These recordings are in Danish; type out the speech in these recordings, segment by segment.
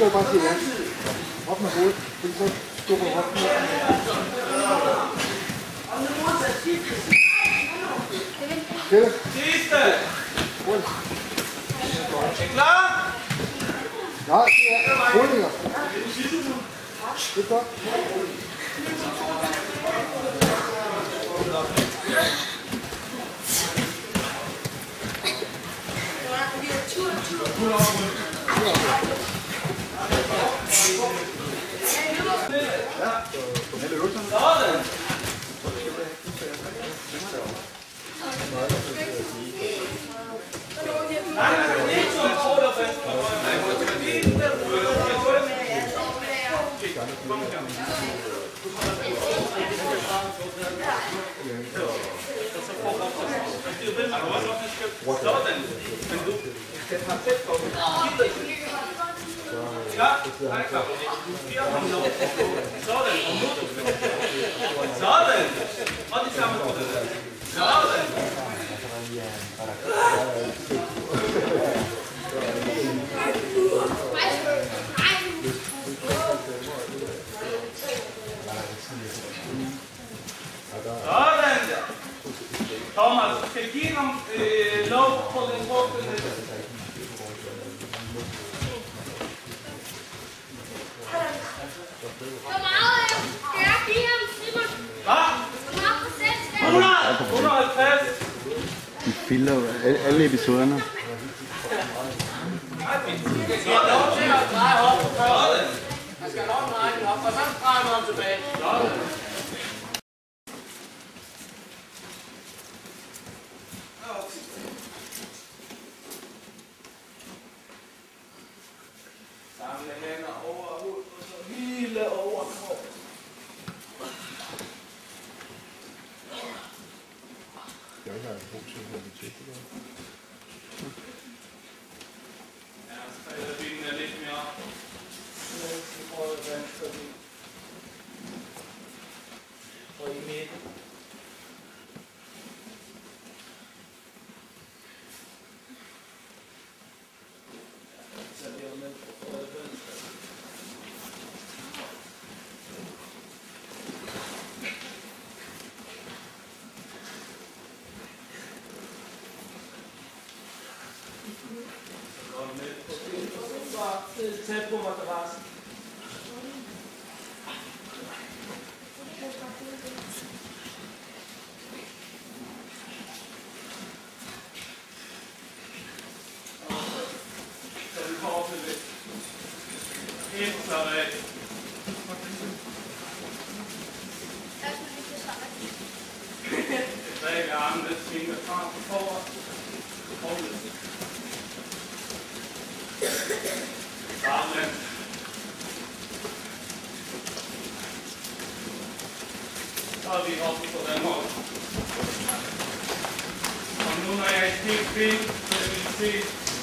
kan du bare sige ja. Op med hovedet, fordi så skubber du op. Stille. Sidste. Hul. Er klar? Nej, det er hulninger. Det er godt. Alle episoderne. Tæt på madrassen. Så vi kommer til det. Helt så ræk. Det rækker armen lidt fingre frem til forret. Hold Amen. Så er vi oppe på den måde. Og nu når jeg er helt fint, så vil I se,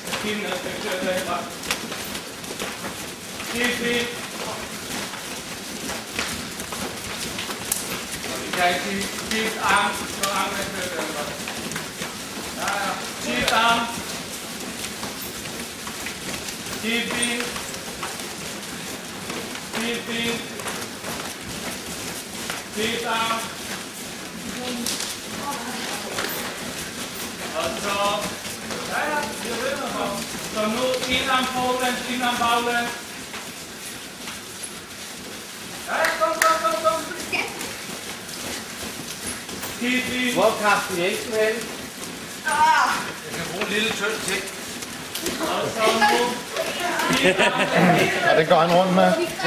at kinderne skal køre derfra. Helt fint. Og vi kan sige, skift arm, så armen kører derfra. Ja, ja. Skift arm. Keeping, keeping, keep down, og så, ja ja, det er det nok. Så nu indan forlæn, indan baglæn. Ja, kom, kom, kom, kom. Keeping. Hvor kaster jeg ikke med? Ah! Jeg kan bruge en lille tynd ting. Og så nu. Og det går han rundt med. Okay, så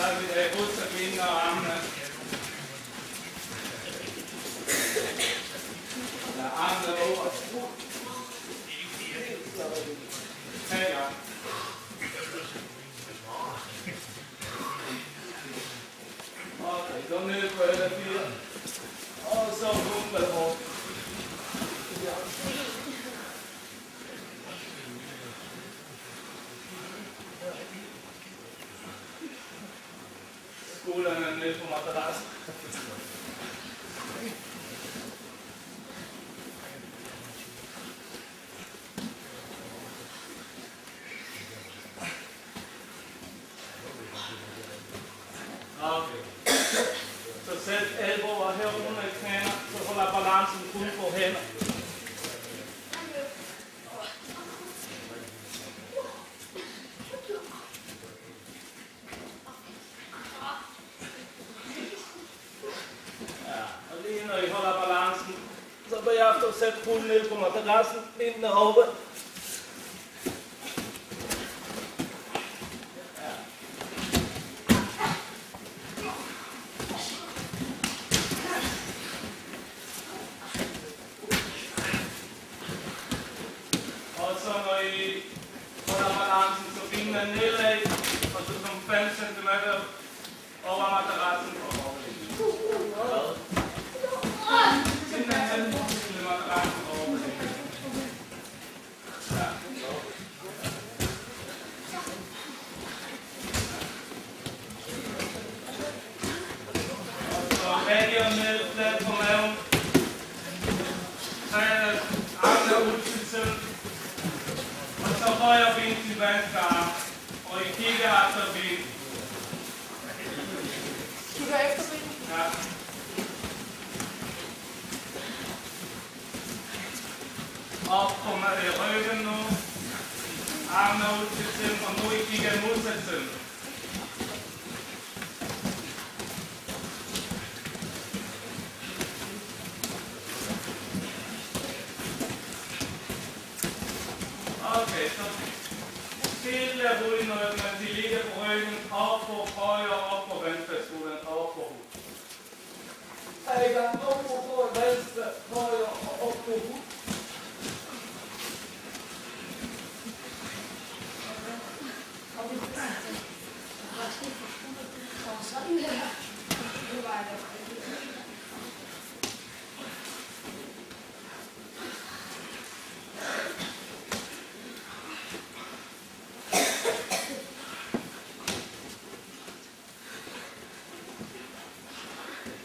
er vi der ud til benene og armene. Der er armene over. Don't need to put it up here. under knæene, så holder balancen kun på hænder. Ja, og lige når I holder balancen, så bagefter sæt pulsen ned på madrassen, benene oppe.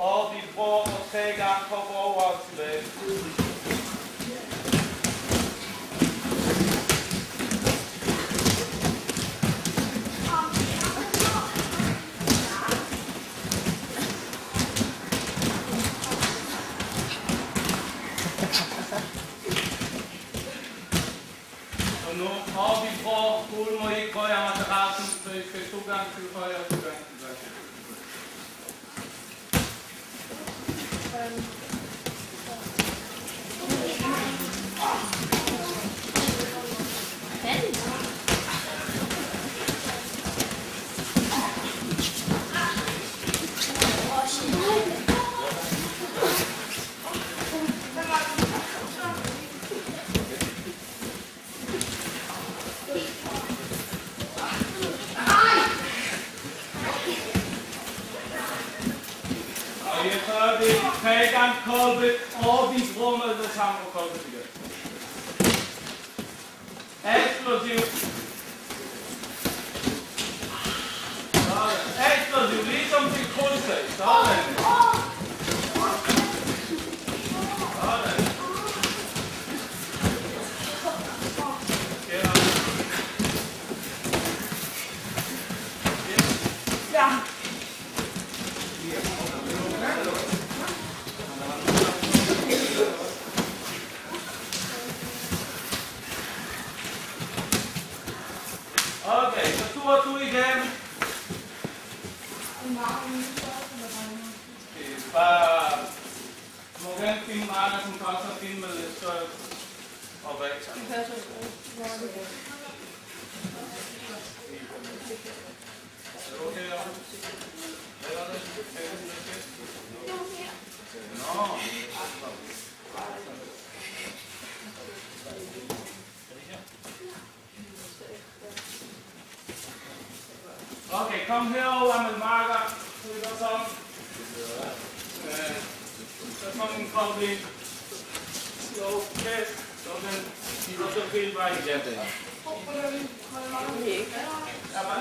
Og vi prøver at tage gang på vores tilbage. Og nu prøver vi på at holde mig i køjer med terrassen, så I skal to gange til højre og tilbage. Kom herover med marker, så vi går sådan. Så kommer den kommet ind. Så kæft, så den går så fint vej igen. Ja,